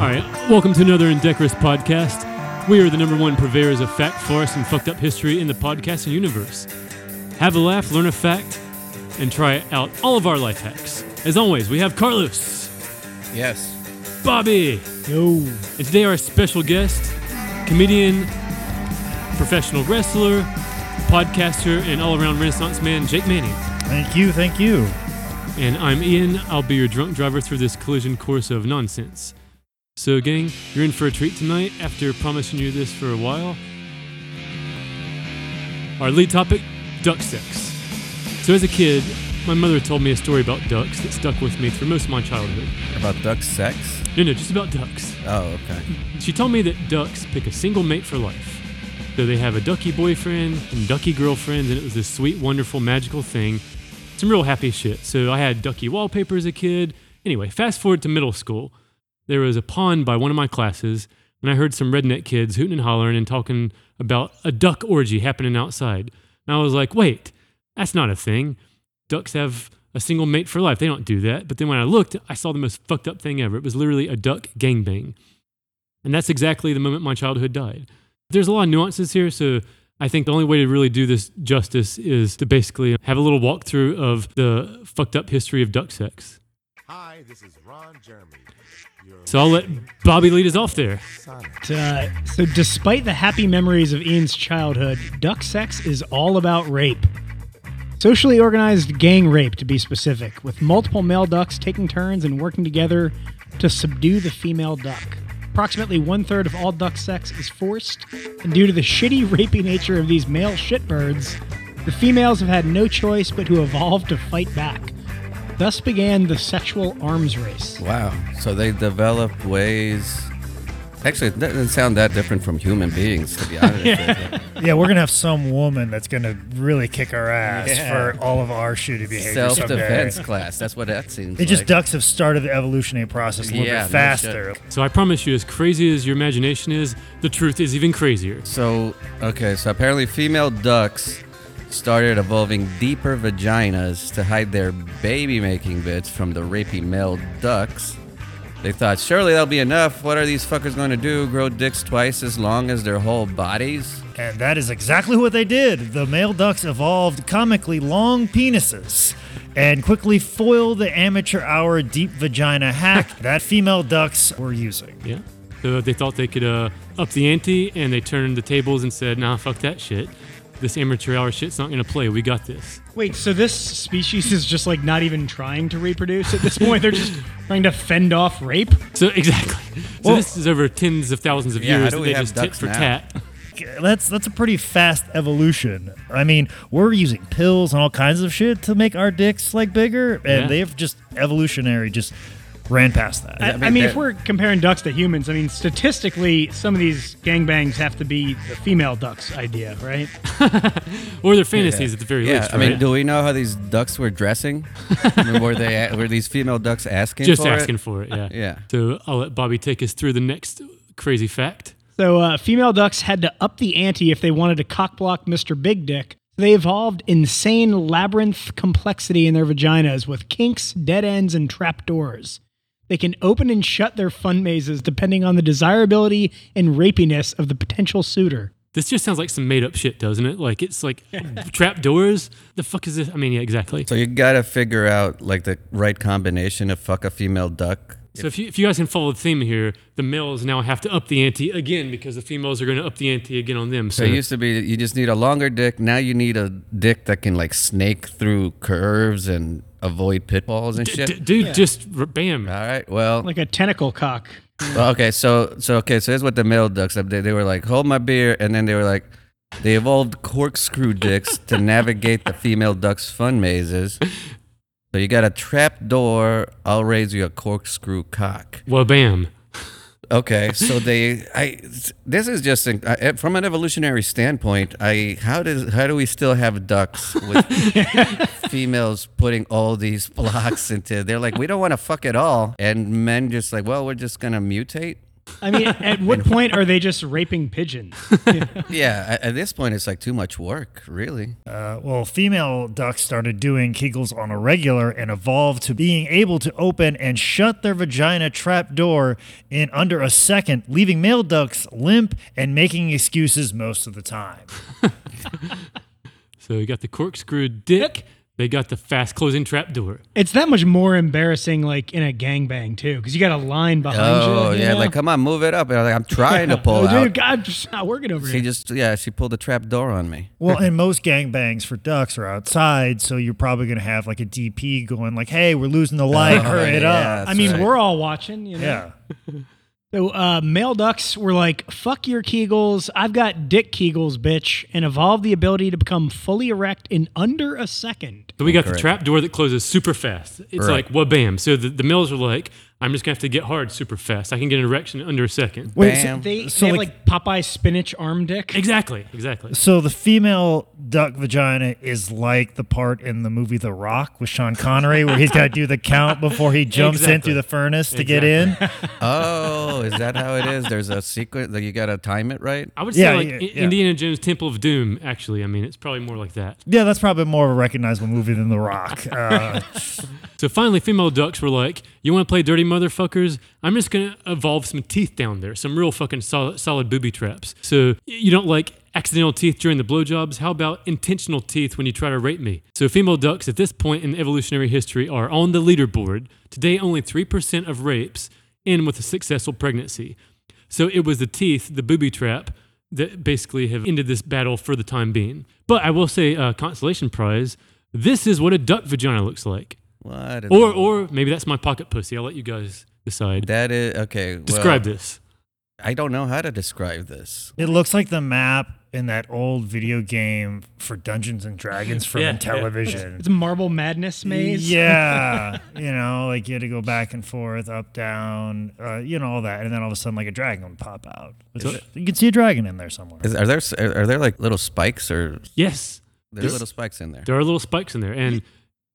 All right, welcome to another Indecorous Podcast. We are the #1 purveyors of fact, farce, and fucked up history in the podcasting universe. Have a laugh, learn a fact, and try out all of our life hacks. As always, we have Carlos. Yes. Bobby. Yo. And today our special guest, comedian, professional wrestler, podcaster, and all-around Renaissance man, Jake Manning. Thank you, thank you. And I'm Ian. I'll be your drunk driver through this collision course of nonsense. So, gang, you're in for a treat tonight after promising you this for a while. Our lead topic, duck sex. So as a kid, my mother told me a story about ducks that stuck with me through most of my childhood. About duck sex? No, just about ducks. Oh, okay. She told me that ducks pick a single mate for life. So they have a ducky boyfriend and ducky girlfriend, and it was this sweet, wonderful, magical thing. Some real happy shit. So I had ducky wallpaper as a kid. Anyway, fast forward to middle school. There was a pond by one of my classes, and I heard some redneck kids hooting and hollering and talking about a duck orgy happening outside. And I was like, wait, that's not a thing. Ducks have a single mate for life. They don't do that. But then when I looked, I saw the most fucked up thing ever. It was literally a duck gangbang. And that's exactly the moment my childhood died. There's a lot of nuances here, so I think the only way to really do this justice is to basically have a little walkthrough of the fucked up history of duck sex. Hi, this is Ron Jeremy. So I'll let Bobby lead us off there. So despite the happy memories of Ian's childhood, duck sex is all about rape. Socially organized gang rape, to be specific, with multiple male ducks taking turns and working together to subdue the female duck. Approximately 1/3 of all duck sex is forced, and due to the shitty, rapey nature of these male shitbirds, the females have had no choice but to evolve to fight back. Thus began the sexual arms race. Wow. So they developed ways... Actually, it doesn't sound that different from human beings, to be honest. Yeah, we're going to have some woman that's going to really kick our ass for all of our shitty behavior. Self-defense class. That's what that seems like. It just ducks have started the evolutionary process a little bit faster. So I promise you, as crazy as your imagination is, the truth is even crazier. So apparently female ducks started evolving deeper vaginas to hide their baby-making bits from the rapey male ducks. They thought, surely that'll be enough. What are these fuckers going to do? Grow dicks twice as long as their whole bodies? And that is exactly what they did. The male ducks evolved comically long penises and quickly foiled the amateur hour deep vagina hack that female ducks were using. Yeah. So they thought they could up the ante, and they turned the tables and said, nah, fuck that shit. This amateur hour shit's not going to play. We got this. Wait, so this species is just like not even trying to reproduce at this point? They're just trying to fend off rape? So exactly. So this is over tens of thousands of years that they just tit for tat. That's a pretty fast evolution. I mean, we're using pills and all kinds of shit to make our dicks like bigger, and they've just evolutionary just ran past that. I mean, if we're comparing ducks to humans, I mean, statistically, some of these gangbangs have to be the female ducks' idea, right? Or their fantasies at the very least. Right? I mean, do we know how these ducks were dressing? I mean, were these female ducks asking for it? Just asking for it, yeah. Yeah. So I'll let Bobby take us through the next crazy fact. So female ducks had to up the ante if they wanted to cockblock Mr. Big Dick. They evolved insane labyrinth complexity in their vaginas with kinks, dead ends, and trapdoors. They can open and shut their fun mazes depending on the desirability and rapiness of the potential suitor. This just sounds like some made-up shit, doesn't it? Like, it's like trap doors. The fuck is this? I mean, yeah, exactly. So you gotta figure out, like, the right combination to fuck a female duck. So if you guys can follow the theme here, the males now have to up the ante again because the females are going to up the ante again on them. So it used to be you just need a longer dick. Now you need a dick that can like snake through curves and avoid pitfalls and shit. Just bam. All right, well. Like a tentacle cock. So here's what the male ducks up. They were like, hold my beer. And then they were like, they evolved corkscrew dicks to navigate the female ducks' fun mazes. So you got a trap door, I'll raise you a corkscrew cock. Well, bam. Okay, so this is just, from an evolutionary standpoint, how do we still have ducks with females putting all these blocks into, they're like, we don't want to fuck at all, and men just like, well, we're just going to mutate? I mean, at what point are they just raping pigeons? Yeah, at this point, it's like too much work, really. Well, female ducks started doing Kegels on a regular and evolved to being able to open and shut their vagina trap door in under a second, leaving male ducks limp and making excuses most of the time. So we got the corkscrew dick. They got the fast-closing trapdoor. It's that much more embarrassing, like, in a gangbang, too, because you got a line behind you. Oh, yeah, know? Like, come on, move it up. And I'm like, I'm trying to pull out. Dude, God, it's not working over here. She pulled the trapdoor on me. Well, and most gangbangs for ducks are outside, so you're probably going to have, like, a DP going, like, hey, we're losing the light, hurry it up. I mean, we're all watching, you know? Yeah. So male ducks were like, fuck your Kegels, I've got dick Kegels, bitch, and evolved the ability to become fully erect in under a second. So we got the trap door that closes super fast. It's like, wha-bam. So the males are like, I'm just going to have to get hard super fast. I can get an erection in under a second. Wait, so they have like Popeye spinach arm dick? Exactly. So the female duck vagina is like the part in the movie The Rock with Sean Connery where he's got to do the count before he jumps in through the furnace to get in. Oh, is that how it is? There's a secret that you got to time it right? I would say Indiana Jones Temple of Doom, actually. I mean, it's probably more like that. Yeah, that's probably more of a recognizable movie than The Rock. So finally, female ducks were like, you want to play dirty motherfuckers? I'm just going to evolve some teeth down there, some real fucking solid booby traps. So you don't like accidental teeth during the blowjobs? How about intentional teeth when you try to rape me? So female ducks at this point in evolutionary history are on the leaderboard. Today, only 3% of rapes end with a successful pregnancy. So it was the teeth, the booby trap, that basically have ended this battle for the time being. But I will say, consolation prize, this is what a duck vagina looks like. What? Or maybe that's my pocket pussy. I'll let you guys decide. That is, okay. Describe this. I don't know how to describe this. It looks like the map in that old video game for Dungeons and Dragons from television. It's a Marble Madness maze. Yeah. You know, like you had to go back and forth, up, down, all that. And then all of a sudden, like a dragon would pop out. You can see a dragon in there somewhere. Are there like little spikes or? Yes. There's little spikes in there. There are little spikes in there. And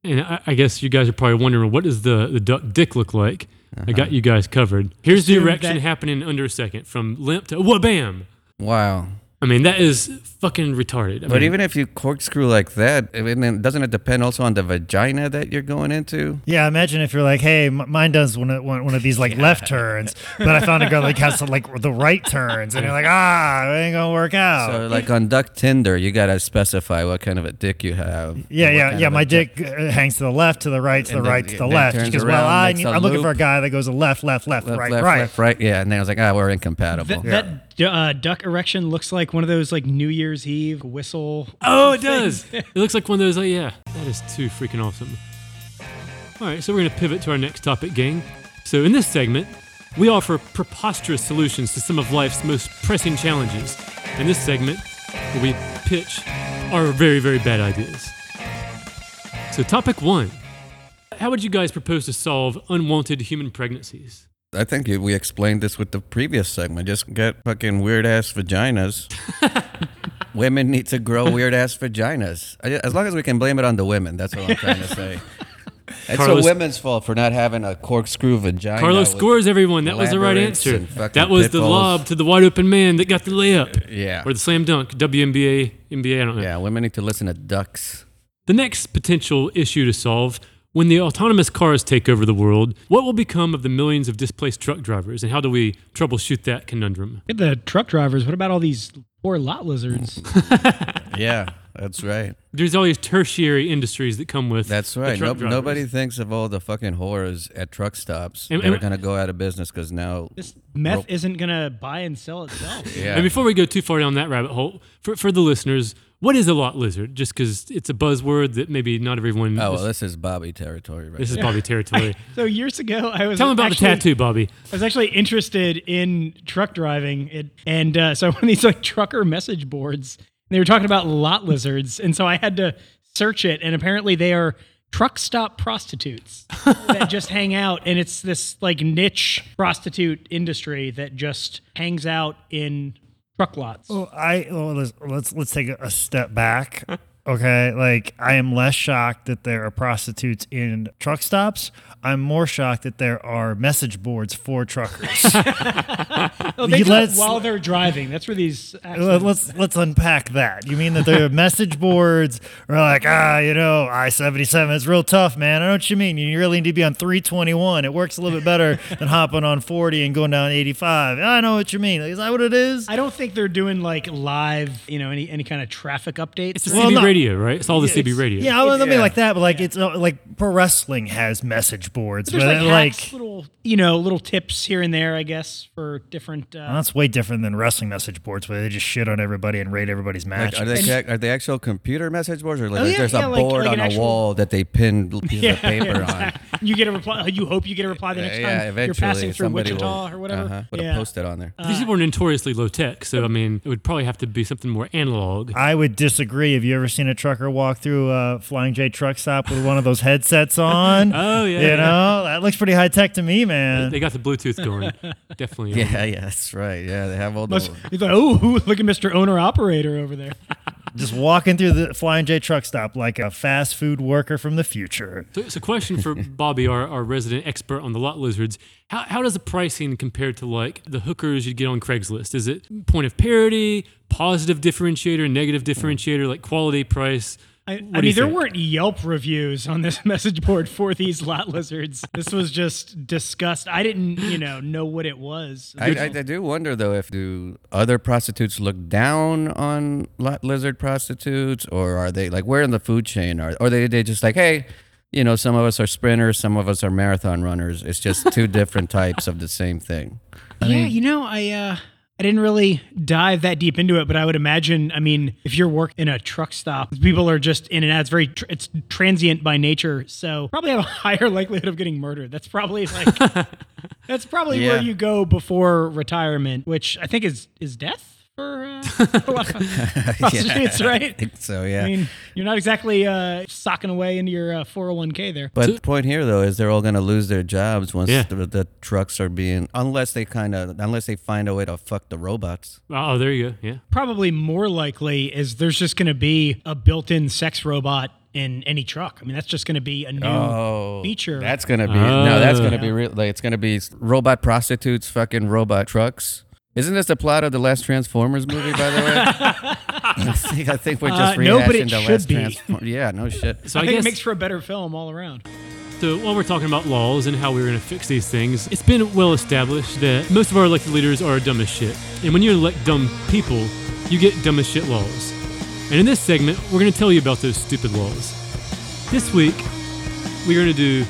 I guess you guys are probably wondering, what does the duck dick look like? Uh-huh. I got you guys covered. Here's the erection happening in under a second, from limp to wha-bam. Wow. I mean, that is fucking retarded. But even if you corkscrew like that, doesn't it depend also on the vagina that you're going into? Yeah, imagine if you're like, hey, mine does one of these like left turns, but I found a girl like has some, like the right turns, and you're like, it ain't gonna work out. So like on Duck Tinder, you gotta specify what kind of a dick you have. Yeah. My dick hangs to the left, to the right, to the right, to the left. Because I'm looking for a guy that goes left, right. Yeah, and then I was like, we're incompatible. That duck erection looks like one of those like New Year's Eve whistle. Oh, it does. It looks like one of those. Like, yeah, that is too freaking awesome. All right, so we're going to pivot to our next topic, gang. So in this segment, we offer preposterous solutions to some of life's most pressing challenges. In this segment, we pitch our very, very bad ideas. So topic one, how would you guys propose to solve unwanted human pregnancies? I think we explained this with the previous segment. Just get fucking weird-ass vaginas. Women need to grow weird-ass vaginas. As long as we can blame it on the women, that's what I'm trying to say. It's a women's fault for not having a corkscrew vagina. Carlos scores, everyone. That was the right answer. That was the lob to the wide-open man that got the layup. Yeah. Or the slam dunk, WNBA, NBA, I don't know. Yeah, women need to listen to ducks. The next potential issue to solve... When the autonomous cars take over the world, what will become of the millions of displaced truck drivers, and how do we troubleshoot that conundrum? Get the truck drivers. What about all these poor lot lizards? Yeah, that's right. There's all these tertiary industries that come with That's right. The truck drivers. Nobody thinks of all the fucking whores at truck stops. They're going to go out of business because now... This meth isn't going to buy and sell itself. Yeah. And before we go too far down that rabbit hole, for the listeners... What is a lot lizard? Just because it's a buzzword that maybe not everyone... Oh, well, this is Bobby territory right This is Bobby territory. So years ago, I was... Tell me about the tattoo, Bobby. I was actually interested in truck driving. So I went on these like trucker message boards. And they were talking about lot lizards. And so I had to search it. And apparently they are truck stop prostitutes that just hang out. And it's this like niche prostitute industry that just hangs out in... Truck lots. Let's take a step back. Okay, like, I am less shocked that there are prostitutes in truck stops. I'm more shocked that there are message boards for truckers. Well, they while they're driving. That's where these accidents... Let's unpack that. You mean that there are message boards where like, I-77 is real tough, man. I know what you mean. You really need to be on 321. It works a little bit better than hopping on 40 and going down 85. I know what you mean. Is that what it is? I don't think they're doing like live, you know, any kind of traffic updates. It's a CB radio, right? It's all the CB radio. Yeah, I don't mean like that, but like it's like pro wrestling has message boards. But there's like hacks, little, you know, little tips here and there, I guess, for different. That's way different than wrestling message boards where they just shit on everybody and rate everybody's match. Like, are they actual computer message boards, or like, there's a board on a wall that they pin a piece of paper on? You get a reply. You hope you get a reply the next time you're passing through Wichita or whatever. Put a post-it on there. These people are notoriously low tech, so I mean, it would probably have to be something more analog. I would disagree. Have you ever seen a trucker walk through a Flying J truck stop with one of those headsets on? You know, that looks pretty high tech to me, man. They got the Bluetooth going. Definitely. Yeah, that's right. Yeah, they have all the... You thought, oh, look at Mr. Owner-Operator over there. Just walking through the Flying J truck stop like a fast food worker from the future. So it's a question for Bobby, our resident expert on the lot lizards. How does the pricing compare to like the hookers you'd get on Craigslist? Is it point of parity, positive differentiator, negative differentiator, like quality, price? I mean, there weren't Yelp reviews on this message board for these lot lizards. This was just discussed. I didn't, know what it was. I do wonder, though, if do other prostitutes look down on lot lizard prostitutes, or are they, like, where in the food chain? Or they just like, hey, you know, some of us are sprinters, some of us are marathon runners. It's just two different types of the same thing. I didn't really dive that deep into it, but I would imagine, I mean, if you're working in a truck stop, people are just in and out. It's very, it's transient by nature, so probably have a higher likelihood of getting murdered. That's probably like, where you go before retirement, which I think is death. For a lot of prostitutes, right? I think so, yeah. I mean, you're not exactly socking away into your 401k there. But the point here, though, is they're all going to lose their jobs once the trucks are being, unless they find a way to fuck the robots. Oh, there you go. Yeah. Probably more likely is there's just going to be a built-in sex robot in any truck. I mean, that's just going to be a new feature. That's going to be be real. Like, it's going to be robot prostitutes, fucking robot trucks. Isn't this the plot of the last Transformers movie, by the way? I think we're just rehashing the last Transformers. Yeah, no shit. So I think it makes for a better film all around. So while we're talking about laws and how we're going to fix these things, it's been well established that most of our elected leaders are dumb as shit. And when you elect dumb people, you get dumb as shit laws. And in this segment, we're going to tell you about those stupid laws. This week, we're going to do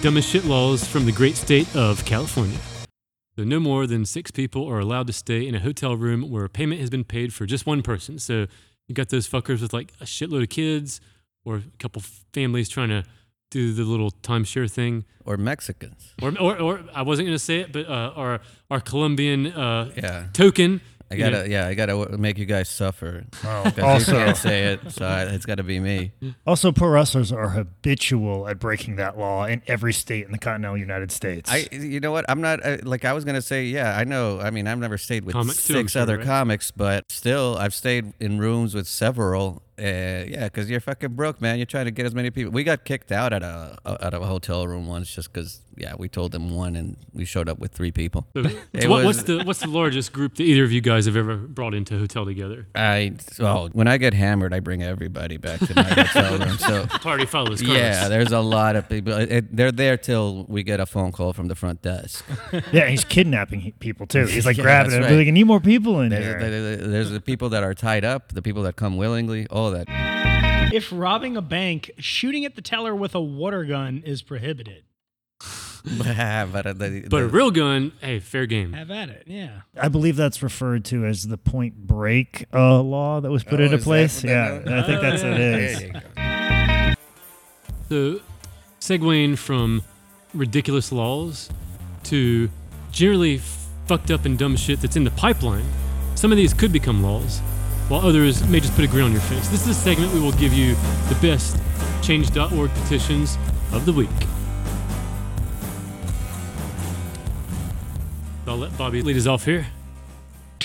dumb as shit laws from the great state of California. So no more than 6 people are allowed to stay in a hotel room where a payment has been paid for just one person. So you got those fuckers with like a shitload of kids or a couple families trying to do the little timeshare thing. Or Mexicans. Or I wasn't going to say it, but our Colombian token. I gotta make you guys suffer. Oh, also, you can't say it, so it's gotta be me. Also, pro wrestlers are habitual at breaking that law in every state in the continental United States. You know what? I'm not like I was gonna say. Yeah, I know. I mean, I've never stayed with comics, but still, I've stayed in rooms with several. Because you're fucking broke, man. You're trying to get as many people. We got kicked out at a hotel room once just because, we told them one and we showed up with 3 people. So what's the largest group that either of you guys have ever brought into a hotel together? When I get hammered, I bring everybody back to my hotel room. So party follows cars. Yeah, there's a lot of people. They're there till we get a phone call from the front desk. Yeah, he's kidnapping people too. He's like grabbing it. Right. Like, I need more people in there. There's the people that are tied up, the people that come willingly. All that. If robbing a bank, shooting at the teller with a water gun is prohibited. But a real gun, hey, fair game. Have at it, yeah. I believe that's referred to as the Point Break law that was put into place. I think that's what it is. So, segueing from ridiculous laws to generally fucked up and dumb shit that's in the pipeline, some of these could become laws, while others may just put a grin on your face. This is a segment we will give you the best Change.org petitions of the week. I'll let Bobby lead us off here.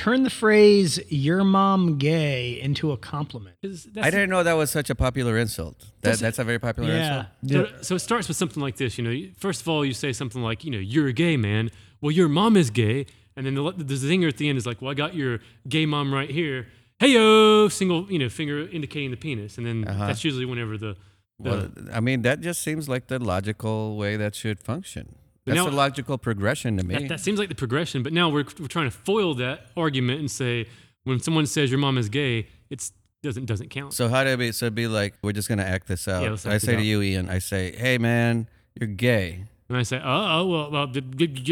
turn the phrase "your mom gay" into a compliment. I didn't know that was such a popular insult. That's a very popular insult. Yeah. So it starts with something like this. You know, first of all, you say something like, you know, "You're a gay man." Well, your mom is gay, and then the zinger at the end is like, "Well, I got your gay mom right here." Hey-o, single, you know, finger indicating the penis, and then that's usually whenever the. Well, I mean, that just seems like the logical way that should function. That's a logical progression to me. That seems like the progression, but now we're trying to foil that argument and say when someone says your mom is gay, it doesn't count. So how do we? So it'd be like we're just gonna act this out. Yeah, I say to you, Ian, I say, "Hey man, you're gay," and I say, "Oh well,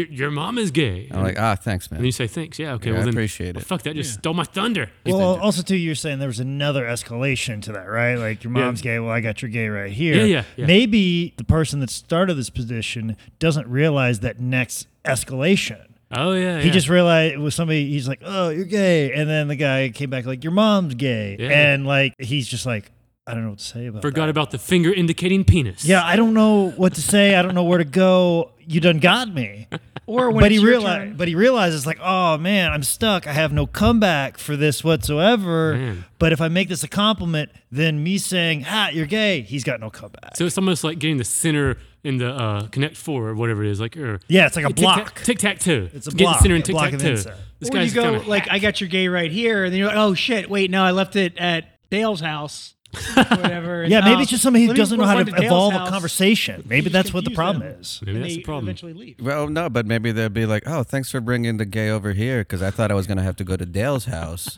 your mom is gay." And I'm like, thanks, man. And you say, "Thanks, yeah, okay, yeah, well then, I appreciate it." Fuck, that just stole my thunder. Well, also too, you're saying there was another escalation to that, right? Like your mom's gay. Well, I got your gay right here. Yeah. Maybe the person that started this position doesn't realize that next escalation. Oh yeah. He just realized it was somebody. He's like, "Oh, you're gay," and then the guy came back like, "Your mom's gay," and like he's just like, I don't know what to say about Forgot about the finger indicating penis. Yeah, I don't know what to say. I don't know where to go. You done got me. Or when he realizes like, oh man, I'm stuck. I have no comeback for this whatsoever. Man. But if I make this a compliment, then me saying, you're gay, he's got no comeback. So it's almost like getting the center in the Connect Four or whatever it is. It's like a block. Tic-tac-toe. It's a block. Getting the center in tic-tac-toe. Or you go like, I got your gay right here. And then you're like, oh shit, wait, no, I left it at Dale's house. Whatever. Yeah, maybe it's just somebody who doesn't know how to evolve a conversation. Maybe that's what the problem is. Maybe that's the problem. Eventually leave. Well, no, but maybe they'll be like, "Oh, thanks for bringing the gay over here, because I thought I was going to have to go to Dale's house,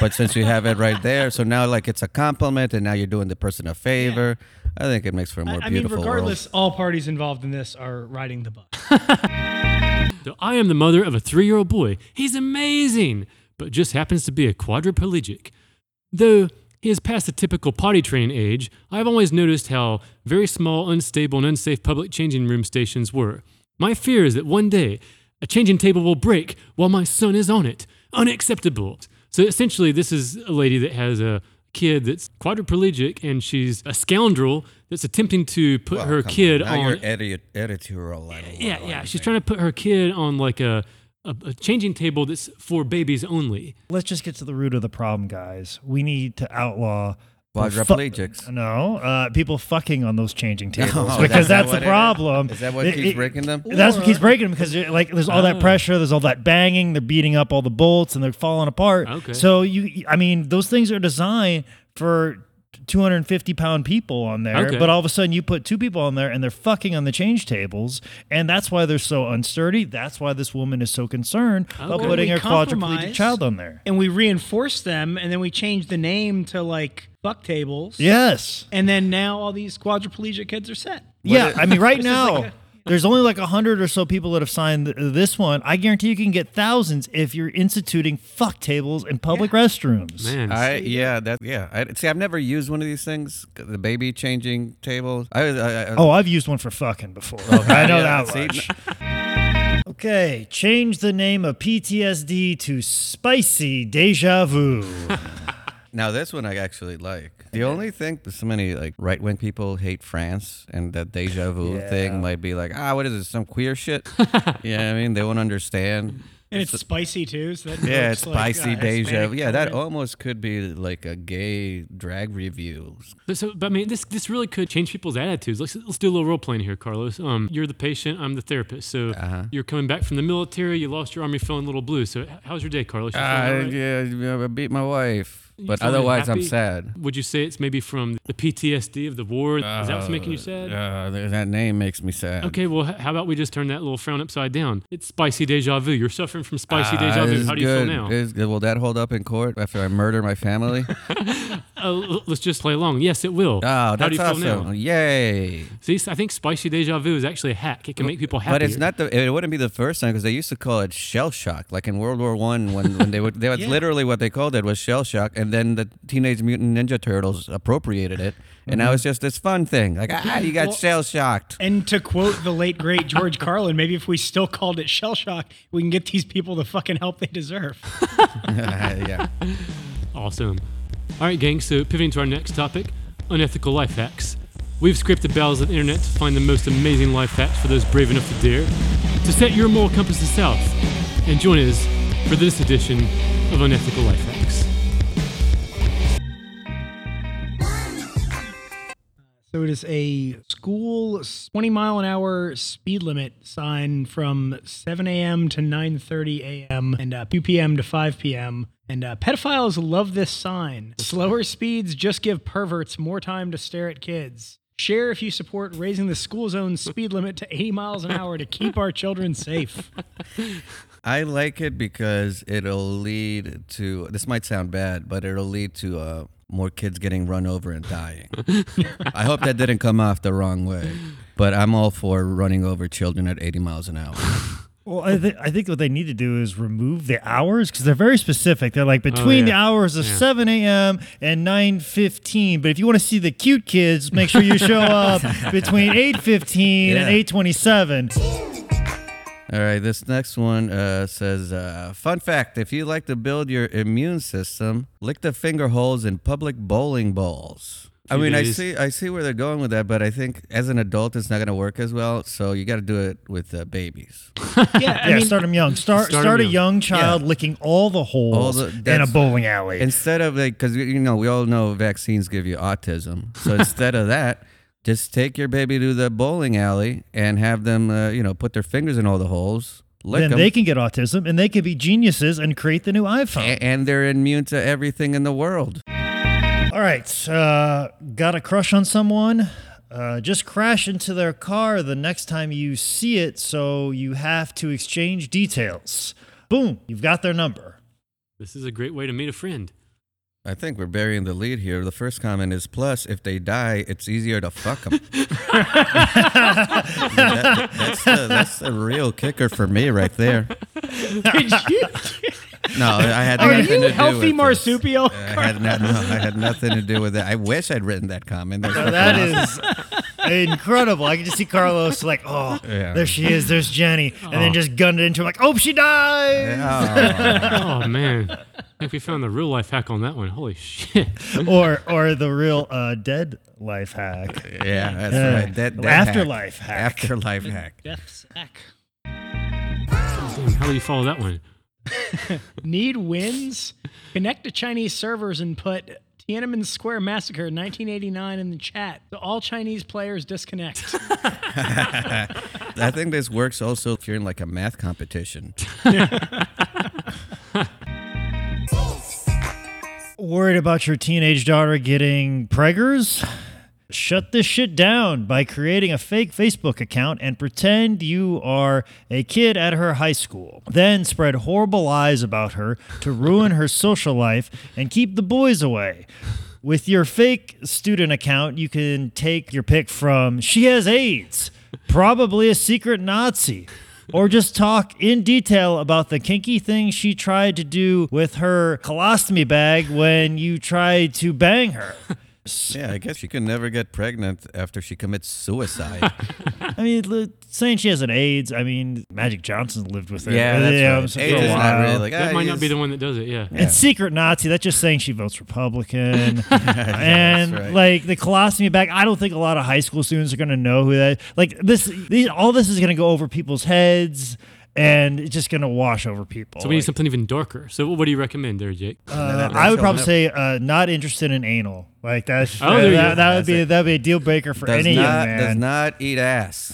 but since you have it right there, so now like it's a compliment, and now you're doing the person a favor." Yeah. I think it makes for a more beautiful world. Regardless, all parties involved in this are riding the bus. So I am the mother of a 3-year-old boy. He's amazing, but just happens to be a quadriplegic, though. He is past the typical potty training age. I've always noticed how very small, unstable, and unsafe public changing room stations were. My fear is that one day, a changing table will break while my son is on it. Unacceptable. So essentially, this is a lady that has a kid that's quadriplegic, and she's a scoundrel that's attempting to put her kid on... Now you're editorial. Yeah. She's trying to put her kid on like a changing table that's for babies only. Let's just get to the root of the problem, guys. We need to outlaw quadriplegics. People fucking on those changing tables because that's the problem. Is that what keeps breaking them? That's what keeps breaking them because like there's all that pressure, there's all that banging, they're beating up all the bolts and they're falling apart. Okay. So those things are designed for 250-pound people on there, but all of a sudden you put 2 people on there and they're fucking on the change tables, and that's why they're so unsturdy. That's why this woman is so concerned about putting her quadriplegic child on there. And we reinforce them, and then we change the name to like fuck tables. Yes. And then now all these quadriplegic kids are set. Yeah, I mean right now... There's only like 100 or so people that have signed this one. I guarantee you can get thousands if you're instituting fuck tables in public restrooms. Man, I've never used one of these things. The baby changing table. I've used one for fucking before. Okay. I know that much. Okay, change the name of PTSD to spicy deja vu. Now this one I actually like. The only thing so many like right wing people hate France, and that deja vu thing might be like, what is this, some queer shit? Yeah, I mean they won't understand. And it's spicy too, so that it's like, spicy deja vu. Yeah, that almost could be like a gay drag review. But I mean this really could change people's attitudes. Let's do a little role playing here, Carlos. You're the patient, I'm the therapist. So you're coming back from the military, you lost your arm, you're feeling a little blue. So how's your day, Carlos? Right? Yeah, I beat my wife. But otherwise, I'm sad. Would you say it's maybe from the PTSD of the war? Is that what's making you sad? That name makes me sad. Okay, well, how about we just turn that little frown upside down? It's spicy deja vu. You're suffering from spicy deja vu. How do you feel now? Will that hold up in court after I murder my family? Let's just play along. Yes, it will. How do you feel now? Yay. See, I think spicy deja vu is actually a hack. It can make people happy. But it wouldn't be the first time because they used to call it shell shock. Like in World War I, when they would, that's literally what they called it was shell shock. And then the Teenage Mutant Ninja Turtles appropriated it, and now it's just this fun thing. Like, you got shell-shocked. And to quote the late, great George Carlin, maybe if we still called it shell-shock, we can get these people the fucking help they deserve. Yeah. Awesome. All right, gang, so pivoting to our next topic, unethical life hacks. We've scraped the bowels of the internet to find the most amazing life hacks for those brave enough to dare to set your moral compass to south. And join us for this edition of Unethical Life Hacks. So it is a school 20 mile an hour speed limit sign from 7 a.m. to 9:30 a.m. and 2 p.m. to 5 p.m. And pedophiles love this sign. Slower speeds just give perverts more time to stare at kids. Share if you support raising the school zone speed limit to 80 miles an hour to keep our children safe. I like it because it'll lead to, this might sound bad, but it'll lead to more kids getting run over and dying. I hope that didn't come off the wrong way, but I'm all for running over children at 80 miles an hour. Well, I think what they need to do is remove the hours because they're very specific. They're like between the hours of 7 a.m. and 9:15. But if you want to see the cute kids, make sure you show up between 8:15 and 8:27. All right, this next one says, fun fact, if you like to build your immune system, lick the finger holes in public bowling balls. I mean, I see where they're going with that, but I think as an adult, it's not going to work as well. So you got to do it with babies. I mean, start them young. Start a young child licking all the holes in a bowling alley instead of like, because you know we all know vaccines give you autism. So instead of that, just take your baby to the bowling alley and have them, put their fingers in all the holes. Then they can get autism, and they can be geniuses and create the new iPhone. And they're immune to everything in the world. All right, got a crush on someone? Just crash into their car the next time you see it, so you have to exchange details. Boom, you've got their number. This is a great way to meet a friend. I think we're burying the lead here. The first comment is, plus, if they die, it's easier to fuck them. that's the real kicker for me right there. No, I had nothing to do with that. Are you healthy marsupial? I had nothing to do with it. I wish I'd written that comment. That is incredible. I can just see Carlos like, there she is. There's Jenny. And then just gunned it into her like, oh, she dies. Oh, man. I think we found the real life hack on that one. Holy shit. or the real dead life hack. Yeah, that's right. Dead afterlife hack. Afterlife hack. Death's hack. How do you follow that one? Need wins? Connect to Chinese servers and put Tiananmen Square Massacre 1989 in the chat. So all Chinese players disconnect. I think this works also if you're in like a math competition. Worried about your teenage daughter getting preggers? Shut this shit down by creating a fake Facebook account and pretend you are a kid at her high school. Then spread horrible lies about her to ruin her social life and keep the boys away. With your fake student account, you can take your pick from she has AIDS, probably a secret Nazi, or just talk in detail about the kinky thing she tried to do with her colostomy bag when you tried to bang her. Yeah, I guess she can never get pregnant after she commits suicide. I mean, saying she has an AIDS, I mean, Magic Johnson lived with her. Yeah, that's right. AIDS is not really like... That might not be the one that does it, yeah. And secret Nazi, that's just saying she votes Republican. And, right. Like, the colostomy bag, I don't think a lot of high school students are going to know who that is. Like, all this is going to go over people's heads. And it's just going to wash over people. So we need something even darker. So what do you recommend there, Jake? I would probably say not interested in anal. Like that would be a deal breaker for any young man. Does not eat ass.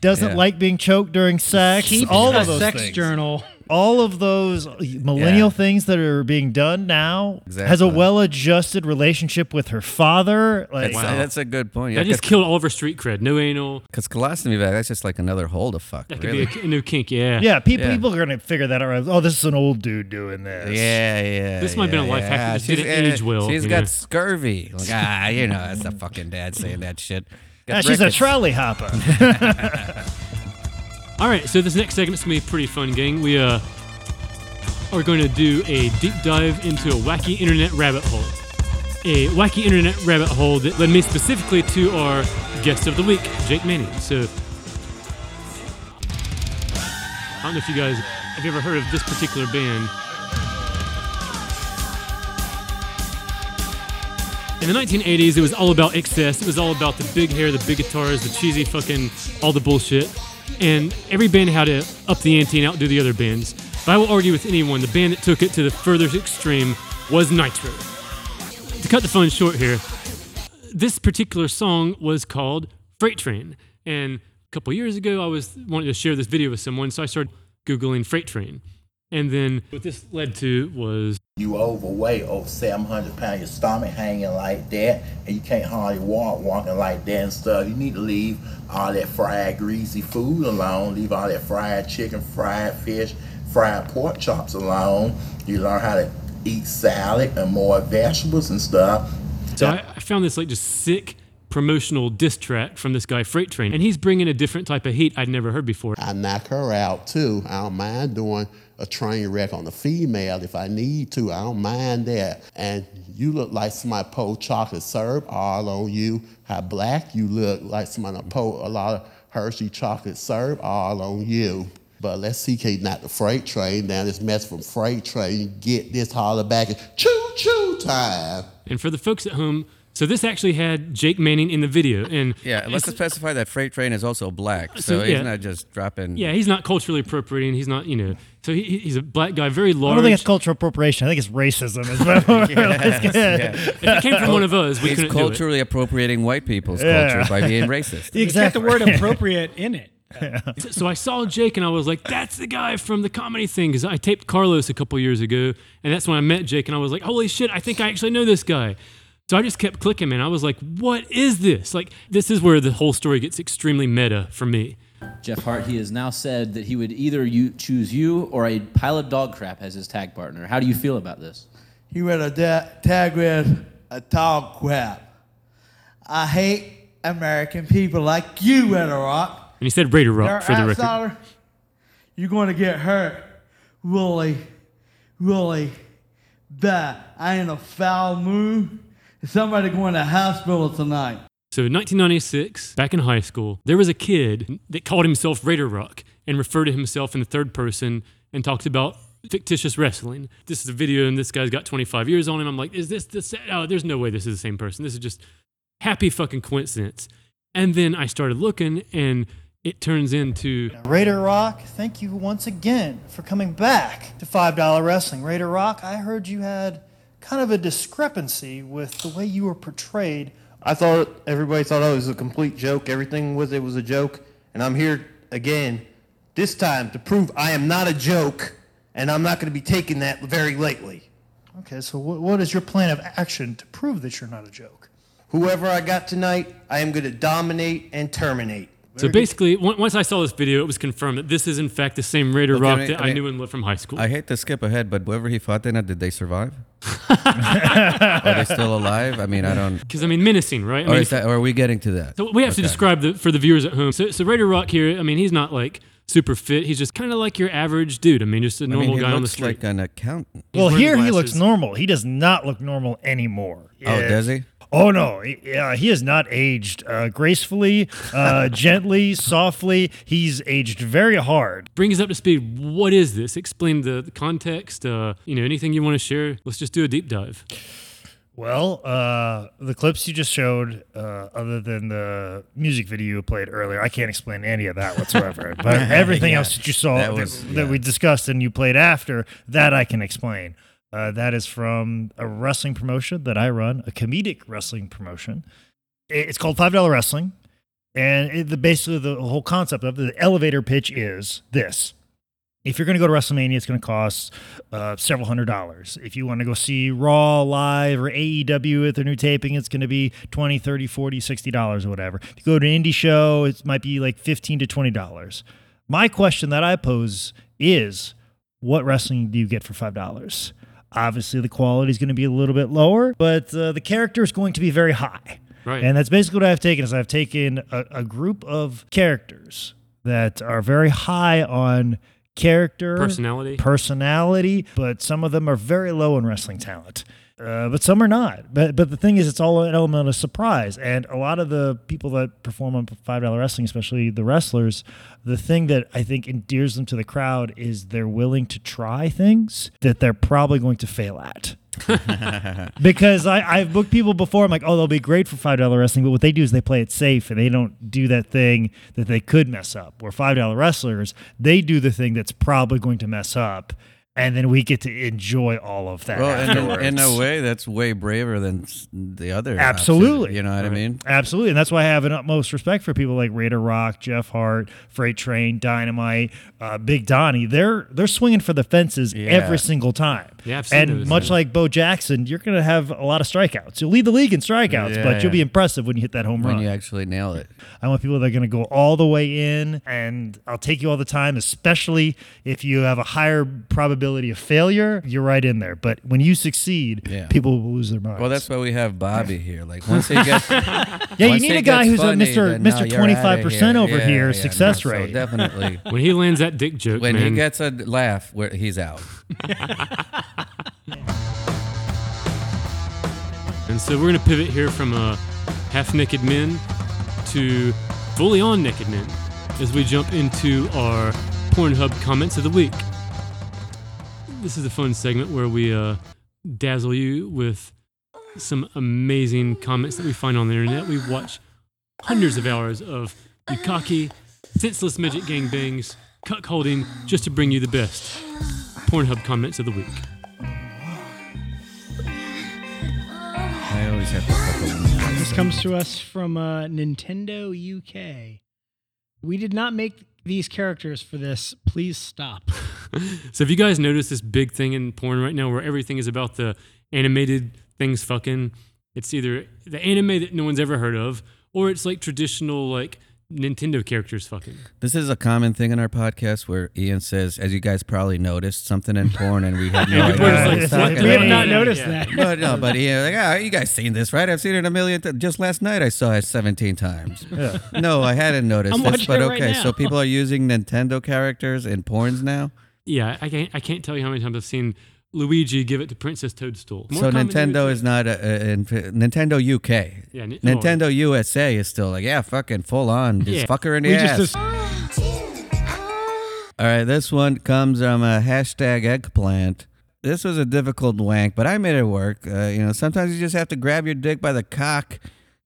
Doesn't like being choked during sex. Keep all of those sex things. Journal. All of those millennial things that are being done now has a well-adjusted relationship with her father. Like, that's a good point. That just killed all of her street cred. No anal. Because colostomy bag, that's just like another hole to fuck. That could be a new kink, yeah. Yeah, people are going to figure that out. Oh, this is an old dude doing this. Yeah. This might have been a life hack that just didn't age well. She's got scurvy. Like, that's the fucking dad saying that shit. She's a trolley hopper. All right, so this next segment's going to be pretty fun, gang. We are going to do a deep dive into a wacky internet rabbit hole. A wacky internet rabbit hole that led me specifically to our guest of the week, Jake Manning. So, I don't know if you guys have ever heard of this particular band. In the 1980s, it was all about excess. It was all about the big hair, the big guitars, the cheesy fucking all the bullshit. And every band had to up the ante and outdo the other bands. But I will argue with anyone, the band that took it to the furthest extreme was Nitro. To cut the fun short here, this particular song was called Freight Train. And a couple years ago, I was wanting to share this video with someone, so I started Googling Freight Train. And then what this led to was... You overweight, over 700 pounds, your stomach hanging like that, and you can't hardly walk, walking like that and stuff. You need to leave all that fried, greasy food alone. Leave all that fried chicken, fried fish, fried pork chops alone. You learn how to eat salad and more vegetables and stuff. So I found this like just sick promotional diss track from this guy Freight Train, and he's bringing a different type of heat I'd never heard before. I knock her out too. I don't mind doing a train wreck on the female if I need to. I don't mind that. And you look like somebody poured chocolate syrup all on you. How black you look, like somebody poured a lot of Hershey chocolate syrup all on you. But let's CK not the freight train down. This mess from Freight Train. Get this, holler back, and choo-choo time. And for the folks at home, so this actually had Jake Manning in the video. And yeah, let's specify that Freight Train is also black. So yeah, he's not just dropping... Yeah, he's not culturally appropriating. He's not, you know... So he's a black guy, very large. I don't think it's cultural appropriation. I think it's racism. If it came from one of us, we couldn't do it. He's culturally appropriating white people's culture by being racist. Exactly. He's got the word appropriate in it. So I saw Jake and I was like, that's the guy from the comedy thing, because I taped Carlos a couple years ago, and that's when I met Jake, and I was like, holy shit, I think I actually know this guy. So I just kept clicking, and I was like, what is this? Like, this is where the whole story gets extremely meta for me. Jeff Hart, he has now said that he would either choose you or a pile of dog crap as his tag partner. How do you feel about this? He read a tag with a dog crap. I hate American people like you, Raider Rock. And he said Raider Rock, for the record. You're going to get hurt really, really bad. I ain't a foul mood. Somebody going to hospital tonight. So in 1996, back in high school, there was a kid that called himself Raider Rock and referred to himself in the third person and talked about fictitious wrestling. This is a video and this guy's got 25 years on him. I'm like, is this the... Oh, there's no way this is the same person. This is just happy fucking coincidence. And then I started looking and... It turns into... Raider Rock, thank you once again for coming back to $5 Wrestling. Raider Rock, I heard you had kind of a discrepancy with the way you were portrayed. I thought everybody thought I was a complete joke. Everything with it was a joke. And I'm here again, this time, to prove I am not a joke. And I'm not going to be taking that very lightly. Okay, so what is your plan of action to prove that you're not a joke? Whoever I got tonight, I am going to dominate and terminate. So basically, once I saw this video, it was confirmed that this is, in fact, the same Raider Rock that I knew and loved from high school. I hate to skip ahead, but whoever he fought in, did they survive? Are they still alive? I mean, I don't... Because, I mean, menacing, right? Or are we getting to that? So we have to describe for the viewers at home. So Raider Rock here, I mean, he's not like... super fit. He's just kind of like your average dude. I mean, just a normal guy on the street. He looks like an accountant. Well, here he looks normal. He does not look normal anymore. Yeah. Oh, does he? Oh, no. He has not aged gracefully, gently, softly. He's aged very hard. Bring us up to speed. What is this? Explain the context. Anything you want to share? Let's just do a deep dive. Well, the clips you just showed, other than the music video you played earlier, I can't explain any of that whatsoever. But everything else that you saw that we discussed and you played after, that I can explain. That is from a wrestling promotion that I run, a comedic wrestling promotion. It's called $5 Wrestling. And basically the whole concept of the elevator pitch is this. If you're going to go to WrestleMania, it's going to cost several $100s. If you want to go see Raw live or AEW at their new taping, it's going to be $20, $30, $40, $60 or whatever. If you go to an indie show, it might be like $15 to $20. My question that I pose is, what wrestling do you get for $5? Obviously, the quality is going to be a little bit lower, but the character is going to be very high. Right. And that's basically what I've taken, is I've taken a group of characters that are very high on... character, personality, but some of them are very low in wrestling talent, but some are not. But the thing is, it's all an element of surprise. And a lot of the people that perform on $5 Wrestling, especially the wrestlers, the thing that I think endears them to the crowd is they're willing to try things that they're probably going to fail at. Because I've booked people before. I'm like, oh, they'll be great for $5 wrestling. But what they do is they play it safe, and they don't do that thing that they could mess up. Where $5 wrestlers, they do the thing that's probably going to mess up. And then we get to enjoy all of that. Well, in a way, that's way braver than the other. Absolutely. Option, you know what I mean? Absolutely. And that's why I have an utmost respect for people like Raider Rock, Jeff Hart, Freight Train, Dynamite, Big Donnie. They're swinging for the fences every single time. Yeah, absolutely. And much like Bo Jackson, you're going to have a lot of strikeouts. You'll lead the league in strikeouts, but you'll be impressive when you hit that home run. When you actually nail it. I want people that are going to go all the way in, and I'll take you all the time, especially if you have a higher probability of failure, you're right in there. But when you succeed, people will lose their minds. Well, that's why we have Bobby here. Like once he gets, you need a guy who's funny, a Mr. 25% over here success rate. So definitely. When he lands that dick joke, when he gets a laugh, he's out. And so we're gonna pivot here from half-naked men to fully-on naked men as we jump into our Pornhub comments of the week. This is a fun segment where we dazzle you with some amazing comments that we find on the internet. We watch hundreds of hours of bukkake, senseless midget gangbangs, cuckolding, just to bring you the best Pornhub comments of the week. I always have to cuckold. This comes to us from Nintendo UK. We did not make these characters for this, please stop. So if you guys notice this big thing in porn right now where everything is about the animated things fucking, it's either the anime that no one's ever heard of, or it's like traditional like Nintendo characters fucking. This is a common thing in our podcast where Ian says, as you guys probably noticed, something in porn, and we have no idea. We have not noticed that. But Ian, like, you guys seen this, right? I've seen it a million times. Just last night I saw it 17 times. Yeah. No, I hadn't noticed this, but okay. Right, so people are using Nintendo characters in porns now? Yeah, I can't tell you how many times I've seen Luigi give it to Princess Toadstool. So Nintendo is not Nintendo UK. Yeah, Nintendo USA is still like, fucking full on. Just fuck her in the ass. All right, this one comes from a #eggplant. This was a difficult wank, but I made it work. Sometimes you just have to grab your dick by the cock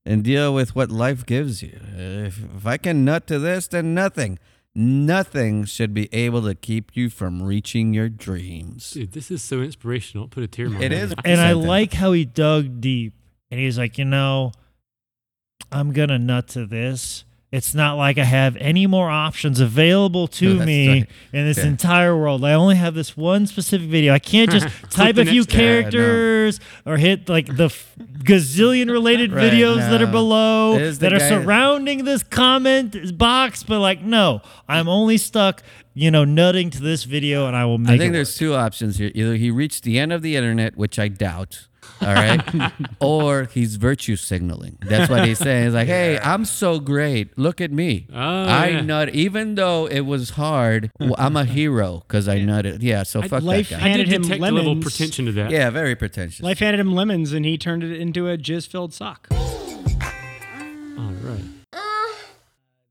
and deal with what life gives you. If I can nut to this, then nothing. Nothing should be able to keep you from reaching your dreams. Dude, this is so inspirational. Put a tear in my eye. It is. And I like how he dug deep. And he's like, I'm going to nut to this. It's not like I have any more options available to me in this entire world. I only have this one specific video. I can't just type a few characters or hit like the gazillion related videos that are below that are surrounding this comment box. But like, no, I'm only stuck, nutting to this video, and I will make it work. I think there's two options here. Either he reached the end of the internet, which I doubt. All right. Or he's virtue signaling. That's what he's saying. He's like, hey, I'm so great. Look at me. I nut. Even though it was hard, I'm a hero because I nutted. Yeah, so fuck life that guy. I did detect a little pretension to that. Yeah, very pretentious. Life handed him lemons, and he turned it into a jizz-filled sock. All right.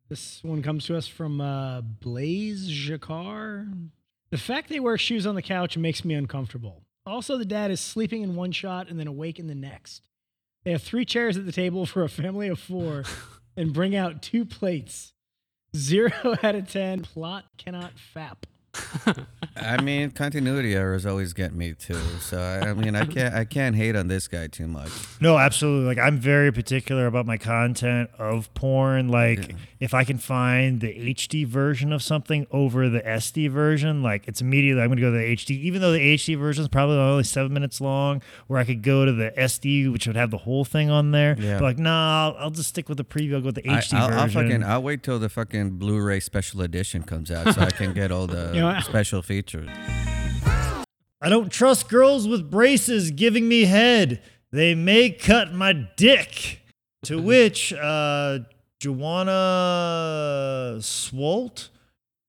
This one comes to us from Blaze Jacquard. The fact they wear shoes on the couch makes me uncomfortable. Also, the dad is sleeping in one shot and then awake in the next. They have 3 chairs at the table for a family of 4 and bring out 2 plates. 0 out of 10. Plot cannot fap. I mean, continuity errors always get me too. So I mean, I can't hate on this guy too much. No, absolutely. Like I'm very particular about my content of porn. Like if I can find the HD version of something over the SD version, like it's immediately I'm going to go to the HD. Even though the HD version is probably only 7 minutes long, where I could go to the SD, which would have the whole thing on there. Yeah. But like, nah, I'll just stick with the preview. I'll go with the HD version. I'll wait till the fucking Blu-ray special edition comes out so I can get all the. Special features. I don't trust girls with braces giving me head. They may cut my dick. To which Joanna Swolt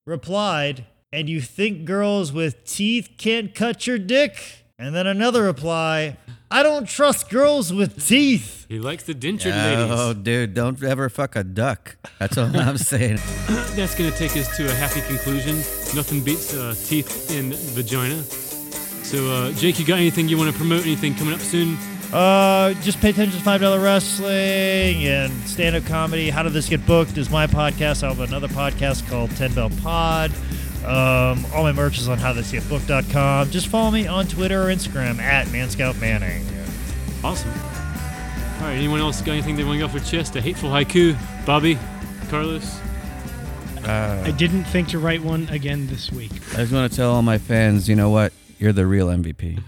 replied, and you think girls with teeth can't cut your dick? And then another reply, I don't trust girls with teeth. He likes the dentured ladies. Oh, dude, don't ever fuck a duck. That's all I'm saying. That's going to take us to a happy conclusion. Nothing beats teeth in vagina. So, Jake, you got anything you want to promote? Anything coming up soon? Just pay attention to $5 Wrestling and stand-up comedy. How Did This Get Booked is my podcast. I have another podcast called 10 Bell Pod. All my merch is on howthisgetbooked.com. Just follow me on Twitter or Instagram at manscoutmanning. Awesome. All right, anyone else got anything they want to go for chest? A hateful haiku? Bobby? Carlos? I didn't think to write one again this week. I just want to tell all my fans, you know what? You're the real MVP.